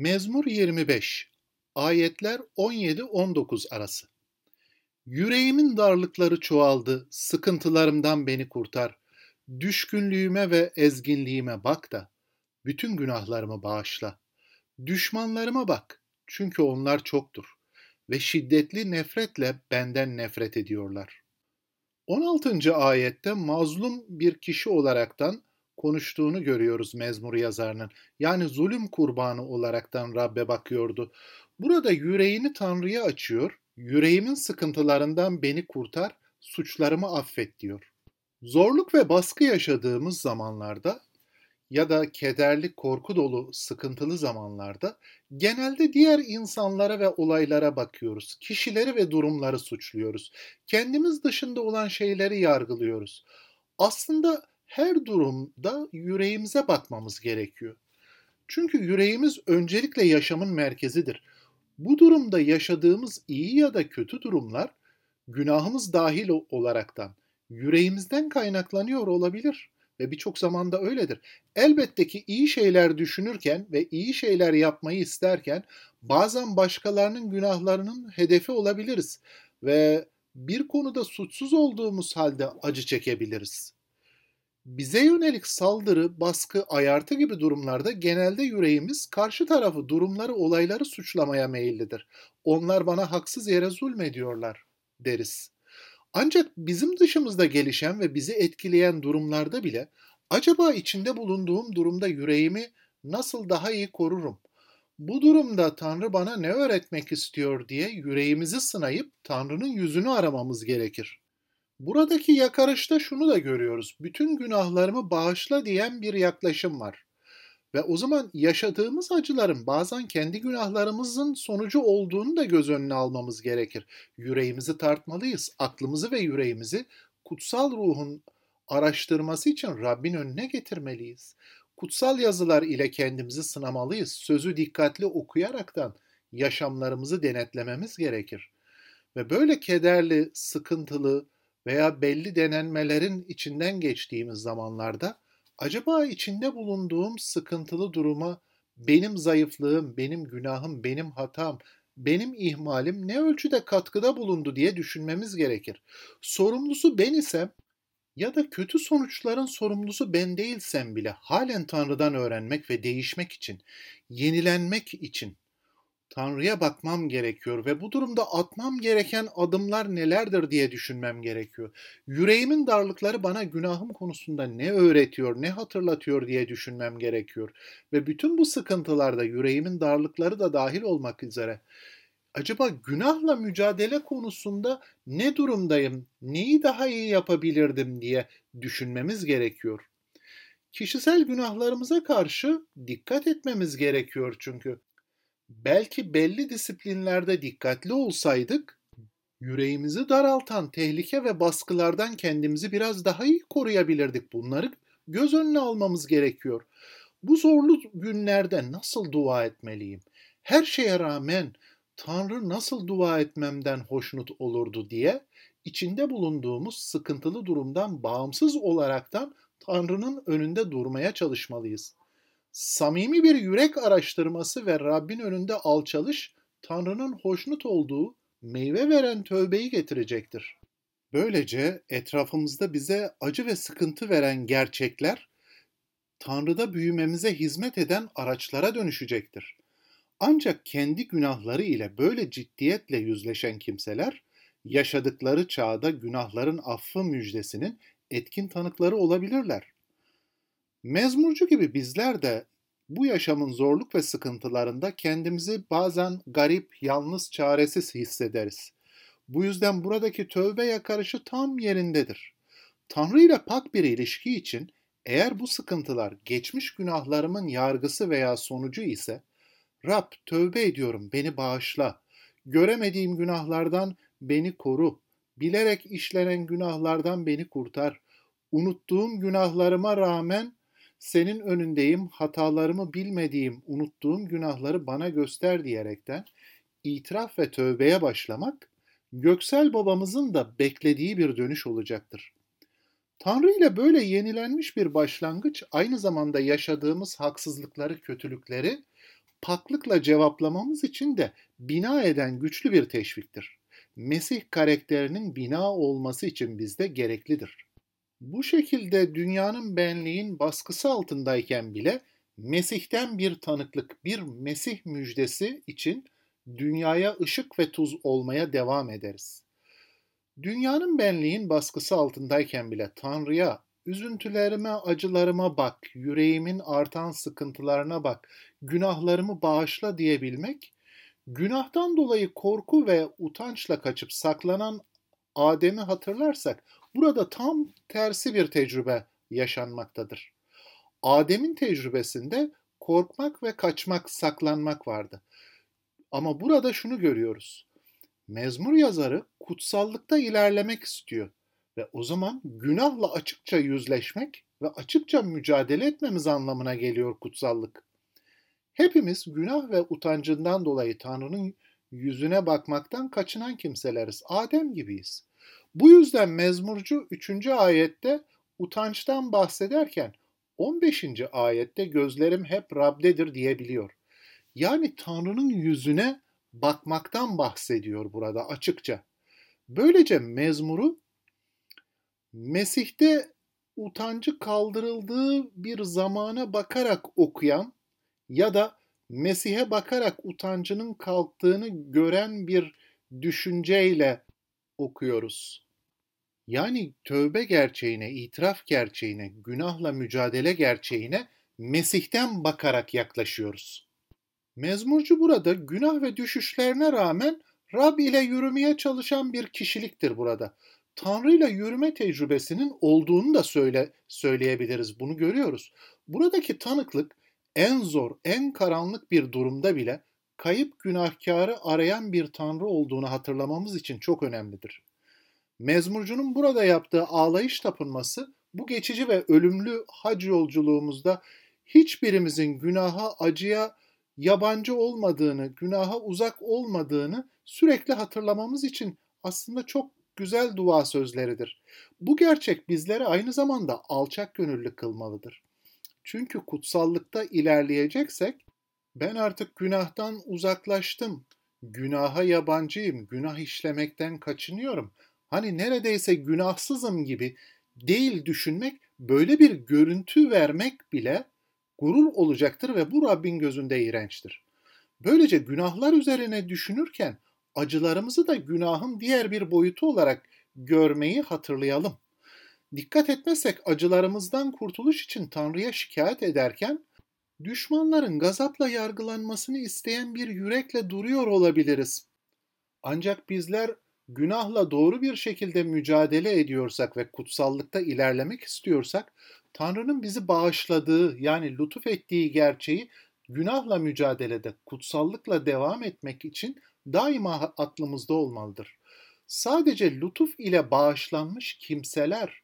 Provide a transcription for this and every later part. Mezmur 25, ayetler 17-19 arası. Yüreğimin darlıkları çoğaldı, sıkıntılarımdan beni kurtar. Düşkünlüğüme ve ezginliğime bak da, bütün günahlarımı bağışla. Düşmanlarıma bak, çünkü onlar çoktur ve şiddetli nefretle benden nefret ediyorlar. 16. ayette mazlum bir kişi olaraktan konuştuğunu görüyoruz mezmur yazarının. Yani zulüm kurbanı olaraktan Rabbe bakıyordu. Burada yüreğini Tanrı'ya açıyor, yüreğimin sıkıntılarından beni kurtar, suçlarımı affet diyor. Zorluk ve baskı yaşadığımız zamanlarda ya da kederli, korku dolu, sıkıntılı zamanlarda genelde diğer insanlara ve olaylara bakıyoruz. Kişileri ve durumları suçluyoruz. Kendimiz dışında olan şeyleri yargılıyoruz. Aslında her durumda yüreğimize bakmamız gerekiyor. Çünkü yüreğimiz öncelikle yaşamın merkezidir. Bu durumda yaşadığımız iyi ya da kötü durumlar günahımız dahil olaraktan yüreğimizden kaynaklanıyor olabilir. Ve birçok zaman da öyledir. Elbette ki iyi şeyler düşünürken ve iyi şeyler yapmayı isterken bazen başkalarının günahlarının hedefi olabiliriz. Ve bir konuda suçsuz olduğumuz halde acı çekebiliriz. Bize yönelik saldırı, baskı, ayartı gibi durumlarda genelde yüreğimiz karşı tarafı, durumları, olayları suçlamaya meyillidir. Onlar bana haksız yere zulmediyorlar deriz. Ancak bizim dışımızda gelişen ve bizi etkileyen durumlarda bile acaba içinde bulunduğum durumda yüreğimi nasıl daha iyi korurum? Bu durumda Tanrı bana ne öğretmek istiyor diye yüreğimizi sınayıp Tanrı'nın yüzünü aramamız gerekir. Buradaki yakarışta şunu da görüyoruz. Bütün günahlarımı bağışla diyen bir yaklaşım var. Ve o zaman yaşadığımız acıların bazen kendi günahlarımızın sonucu olduğunu da göz önüne almamız gerekir. Yüreğimizi tartmalıyız. Aklımızı ve yüreğimizi kutsal ruhun araştırması için Rabbin önüne getirmeliyiz. Kutsal yazılar ile kendimizi sınamalıyız. Sözü dikkatli okuyaraktan yaşamlarımızı denetlememiz gerekir. Ve böyle kederli, sıkıntılı veya belli denenmelerin içinden geçtiğimiz zamanlarda acaba içinde bulunduğum sıkıntılı duruma benim zayıflığım, benim günahım, benim hatam, benim ihmalim ne ölçüde katkıda bulundu diye düşünmemiz gerekir. Sorumlusu ben isem ya da kötü sonuçların sorumlusu ben değilsem bile halen Tanrı'dan öğrenmek ve değişmek için, yenilenmek için Tanrı'ya bakmam gerekiyor ve bu durumda atmam gereken adımlar nelerdir diye düşünmem gerekiyor. Yüreğimin darlıkları bana günahım konusunda ne öğretiyor, ne hatırlatıyor diye düşünmem gerekiyor. Ve bütün bu sıkıntılarda yüreğimin darlıkları da dahil olmak üzere acaba günahla mücadele konusunda ne durumdayım, neyi daha iyi yapabilirdim diye düşünmemiz gerekiyor. Kişisel günahlarımıza karşı dikkat etmemiz gerekiyor çünkü. Belki belli disiplinlerde dikkatli olsaydık, yüreğimizi daraltan tehlike ve baskılardan kendimizi biraz daha iyi koruyabilirdik. Bunları göz önüne almamız gerekiyor. Bu zorlu günlerde nasıl dua etmeliyim? Her şeye rağmen Tanrı nasıl dua etmemden hoşnut olurdu diye içinde bulunduğumuz sıkıntılı durumdan bağımsız olaraktan Tanrı'nın önünde durmaya çalışmalıyız. Samimi bir yürek araştırması ve Rabbin önünde alçalış, Tanrı'nın hoşnut olduğu meyve veren tövbeyi getirecektir. Böylece etrafımızda bize acı ve sıkıntı veren gerçekler, Tanrı'da büyümemize hizmet eden araçlara dönüşecektir. Ancak kendi günahları ile böyle ciddiyetle yüzleşen kimseler, yaşadıkları çağda günahların affı müjdesinin etkin tanıkları olabilirler. Mezmurcu gibi bizler de bu yaşamın zorluk ve sıkıntılarında kendimizi bazen garip, yalnız, çaresiz hissederiz. Bu yüzden buradaki tövbe yakarışı tam yerindedir. Tanrı ile pak bir ilişki için eğer bu sıkıntılar geçmiş günahlarımın yargısı veya sonucu ise Rab tövbe ediyorum beni bağışla, göremediğim günahlardan beni koru, bilerek işlenen günahlardan beni kurtar, unuttuğum günahlarıma rağmen senin önündeyim, hatalarımı bilmediğim, unuttuğum günahları bana göster diyerekten itiraf ve tövbeye başlamak, göksel babamızın da beklediği bir dönüş olacaktır. Tanrı ile böyle yenilenmiş bir başlangıç, aynı zamanda yaşadığımız haksızlıkları, kötülükleri paklıkla cevaplamamız için de bina eden güçlü bir teşviktir. Mesih karakterinin bina olması için bizde gereklidir. Bu şekilde dünyanın benliğin baskısı altındayken bile Mesih'ten bir tanıklık, bir Mesih müjdesi için dünyaya ışık ve tuz olmaya devam ederiz. Dünyanın benliğin baskısı altındayken bile Tanrı'ya, üzüntülerime, acılarıma bak, yüreğimin artan sıkıntılarına bak, günahlarımı bağışla diyebilmek, günahtan dolayı korku ve utançla kaçıp saklanan Adem'i hatırlarsak, burada tam tersi bir tecrübe yaşanmaktadır. Adem'in tecrübesinde korkmak ve kaçmak, saklanmak vardı. Ama burada şunu görüyoruz. Mezmur yazarı kutsallıkta ilerlemek istiyor ve o zaman günahla açıkça yüzleşmek ve açıkça mücadele etmemiz anlamına geliyor kutsallık. Hepimiz günah ve utancından dolayı Tanrı'nın yüzüne bakmaktan kaçınan kimseleriz. Adem gibiyiz. Bu yüzden mezmurcu 3. ayette utançtan bahsederken 15. ayette gözlerim hep Rab'dedir diyebiliyor. Yani Tanrı'nın yüzüne bakmaktan bahsediyor burada açıkça. Böylece mezmuru Mesih'te utancı kaldırıldığı bir zamana bakarak okuyan ya da Mesih'e bakarak utancının kalktığını gören bir düşünceyle okuyoruz. Yani tövbe gerçeğine, itiraf gerçeğine, günahla mücadele gerçeğine Mesih'ten bakarak yaklaşıyoruz. Mezmurcu burada günah ve düşüşlerine rağmen Rab ile yürümeye çalışan bir kişiliktir burada. Tanrı ile yürüme tecrübesinin olduğunu da söyleyebiliriz. Bunu görüyoruz. Buradaki tanıklık en zor, en karanlık bir durumda bile kayıp günahkarı arayan bir Tanrı olduğunu hatırlamamız için çok önemlidir. Mezmurcunun burada yaptığı ağlayış tapınması bu geçici ve ölümlü hac yolculuğumuzda hiçbirimizin günaha, acıya yabancı olmadığını, günaha uzak olmadığını sürekli hatırlamamız için aslında çok güzel dua sözleridir. Bu gerçek bizleri aynı zamanda alçak gönüllü kılmalıdır. Çünkü kutsallıkta ilerleyeceksek ben artık günahtan uzaklaştım, günaha yabancıyım, günah işlemekten kaçınıyorum. Hani neredeyse günahsızım gibi değil düşünmek, böyle bir görüntü vermek bile gurur olacaktır ve bu Rabbin gözünde iğrençtir. Böylece günahlar üzerine düşünürken acılarımızı da günahın diğer bir boyutu olarak görmeyi hatırlayalım. Dikkat etmezsek acılarımızdan kurtuluş için Tanrı'ya şikayet ederken düşmanların gazapla yargılanmasını isteyen bir yürekle duruyor olabiliriz. Ancak bizler günahla doğru bir şekilde mücadele ediyorsak ve kutsallıkta ilerlemek istiyorsak, Tanrı'nın bizi bağışladığı yani lütuf ettiği gerçeği günahla mücadelede, kutsallıkla devam etmek için daima aklımızda olmalıdır. Sadece lütuf ile bağışlanmış kimseler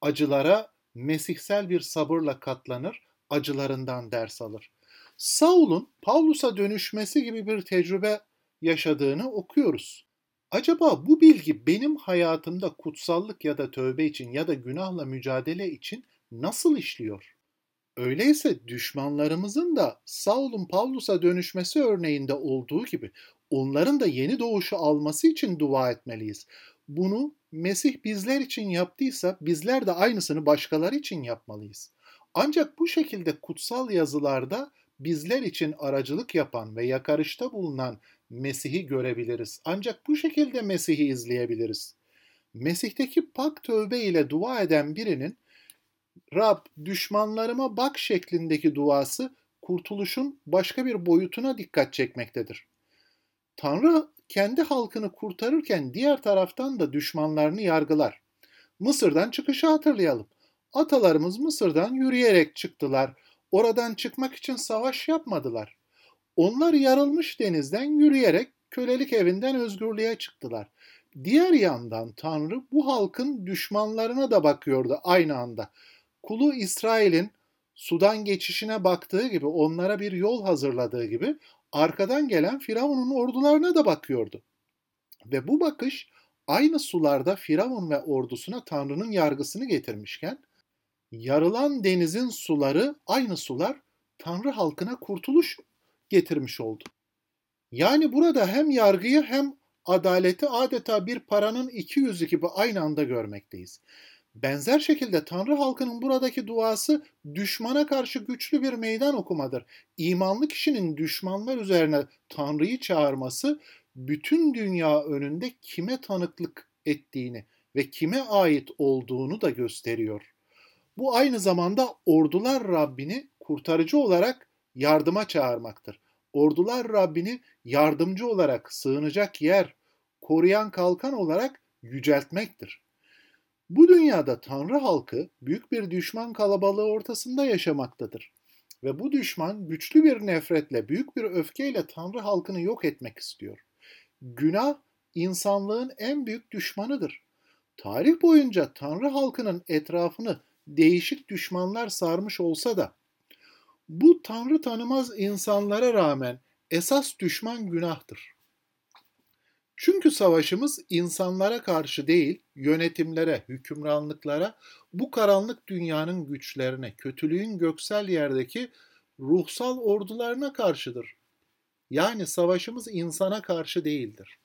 acılara mesihsel bir sabırla katlanır, acılarından ders alır. Saul'un Pavlus'a dönüşmesi gibi bir tecrübe yaşadığını okuyoruz. Acaba bu bilgi benim hayatımda kutsallık ya da tövbe için ya da günahla mücadele için nasıl işliyor? Öyleyse düşmanlarımızın da Saul'un Pavlus'a dönüşmesi örneğinde olduğu gibi onların da yeni doğuşu alması için dua etmeliyiz. Bunu Mesih bizler için yaptıysa bizler de aynısını başkaları için yapmalıyız. Ancak bu şekilde kutsal yazılarda bizler için aracılık yapan ve yakarışta bulunan Mesih'i görebiliriz. Ancak bu şekilde Mesih'i izleyebiliriz. Mesih'teki pak tövbe ile dua eden birinin Rab düşmanlarıma bak şeklindeki duası kurtuluşun başka bir boyutuna dikkat çekmektedir. Tanrı kendi halkını kurtarırken diğer taraftan da düşmanlarını yargılar. Mısır'dan çıkışı hatırlayalım. Atalarımız Mısır'dan yürüyerek çıktılar. Oradan çıkmak için savaş yapmadılar. Onlar yarılmış denizden yürüyerek kölelik evinden özgürlüğe çıktılar. Diğer yandan Tanrı bu halkın düşmanlarına da bakıyordu aynı anda. Kulu İsrail'in sudan geçişine baktığı gibi, onlara bir yol hazırladığı gibi arkadan gelen Firavun'un ordularına da bakıyordu. Ve bu bakış aynı sularda Firavun ve ordusuna Tanrı'nın yargısını getirmişken, yarılan denizin suları, aynı sular Tanrı halkına kurtuluş getirmiş oldu. Yani burada hem yargıyı hem adaleti adeta bir paranın iki yüzü gibi aynı anda görmekteyiz. Benzer şekilde Tanrı halkının buradaki duası düşmana karşı güçlü bir meydan okumadır. İmanlı kişinin düşmanlar üzerine Tanrı'yı çağırması bütün dünya önünde kime tanıklık ettiğini ve kime ait olduğunu da gösteriyor. Bu aynı zamanda ordular Rabbini kurtarıcı olarak yardıma çağırmaktır. Ordular Rabbini yardımcı olarak sığınacak yer, koruyan kalkan olarak yüceltmektir. Bu dünyada Tanrı halkı büyük bir düşman kalabalığı ortasında yaşamaktadır. Ve bu düşman güçlü bir nefretle, büyük bir öfkeyle Tanrı halkını yok etmek istiyor. Günah insanlığın en büyük düşmanıdır. Tarih boyunca Tanrı halkının etrafını değişik düşmanlar sarmış olsa da bu Tanrı tanımaz insanlara rağmen esas düşman günahtır. Çünkü savaşımız insanlara karşı değil, yönetimlere, hükümranlıklara, bu karanlık dünyanın güçlerine, kötülüğün göksel yerdeki ruhsal ordularına karşıdır. Yani savaşımız insana karşı değildir.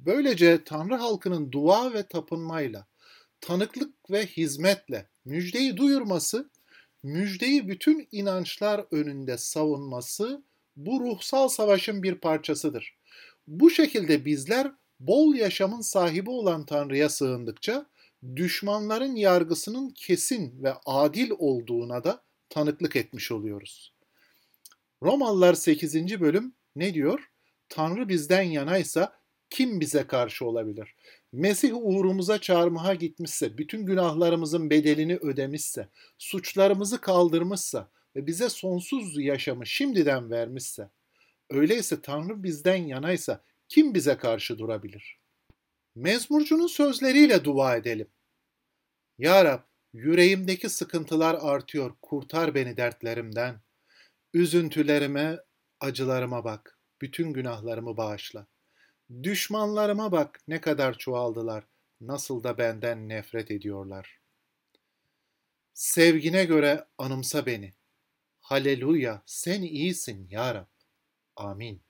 Böylece Tanrı halkının dua ve tapınmayla, tanıklık ve hizmetle müjdeyi duyurması, müjdeyi bütün inançlar önünde savunması bu ruhsal savaşın bir parçasıdır. Bu şekilde bizler bol yaşamın sahibi olan Tanrı'ya sığındıkça düşmanların yargısının kesin ve adil olduğuna da tanıklık etmiş oluyoruz. Romalılar 8. bölüm ne diyor? Tanrı bizden yanaysa kim bize karşı olabilir? Mesih uğrumuza çarmıha gitmişse, bütün günahlarımızın bedelini ödemişse, suçlarımızı kaldırmışsa ve bize sonsuz yaşamı şimdiden vermişse, öyleyse Tanrı bizden yanaysa kim bize karşı durabilir? Mezmurcunun sözleriyle dua edelim. Ya Rab, yüreğimdeki sıkıntılar artıyor, kurtar beni dertlerimden. Üzüntülerime, acılarıma bak, bütün günahlarımı bağışla. Düşmanlarıma bak, ne kadar çoğaldılar, nasıl da benden nefret ediyorlar. Sevgine göre anımsa beni. Haleluya, sen iyisin ya Rab. Amin.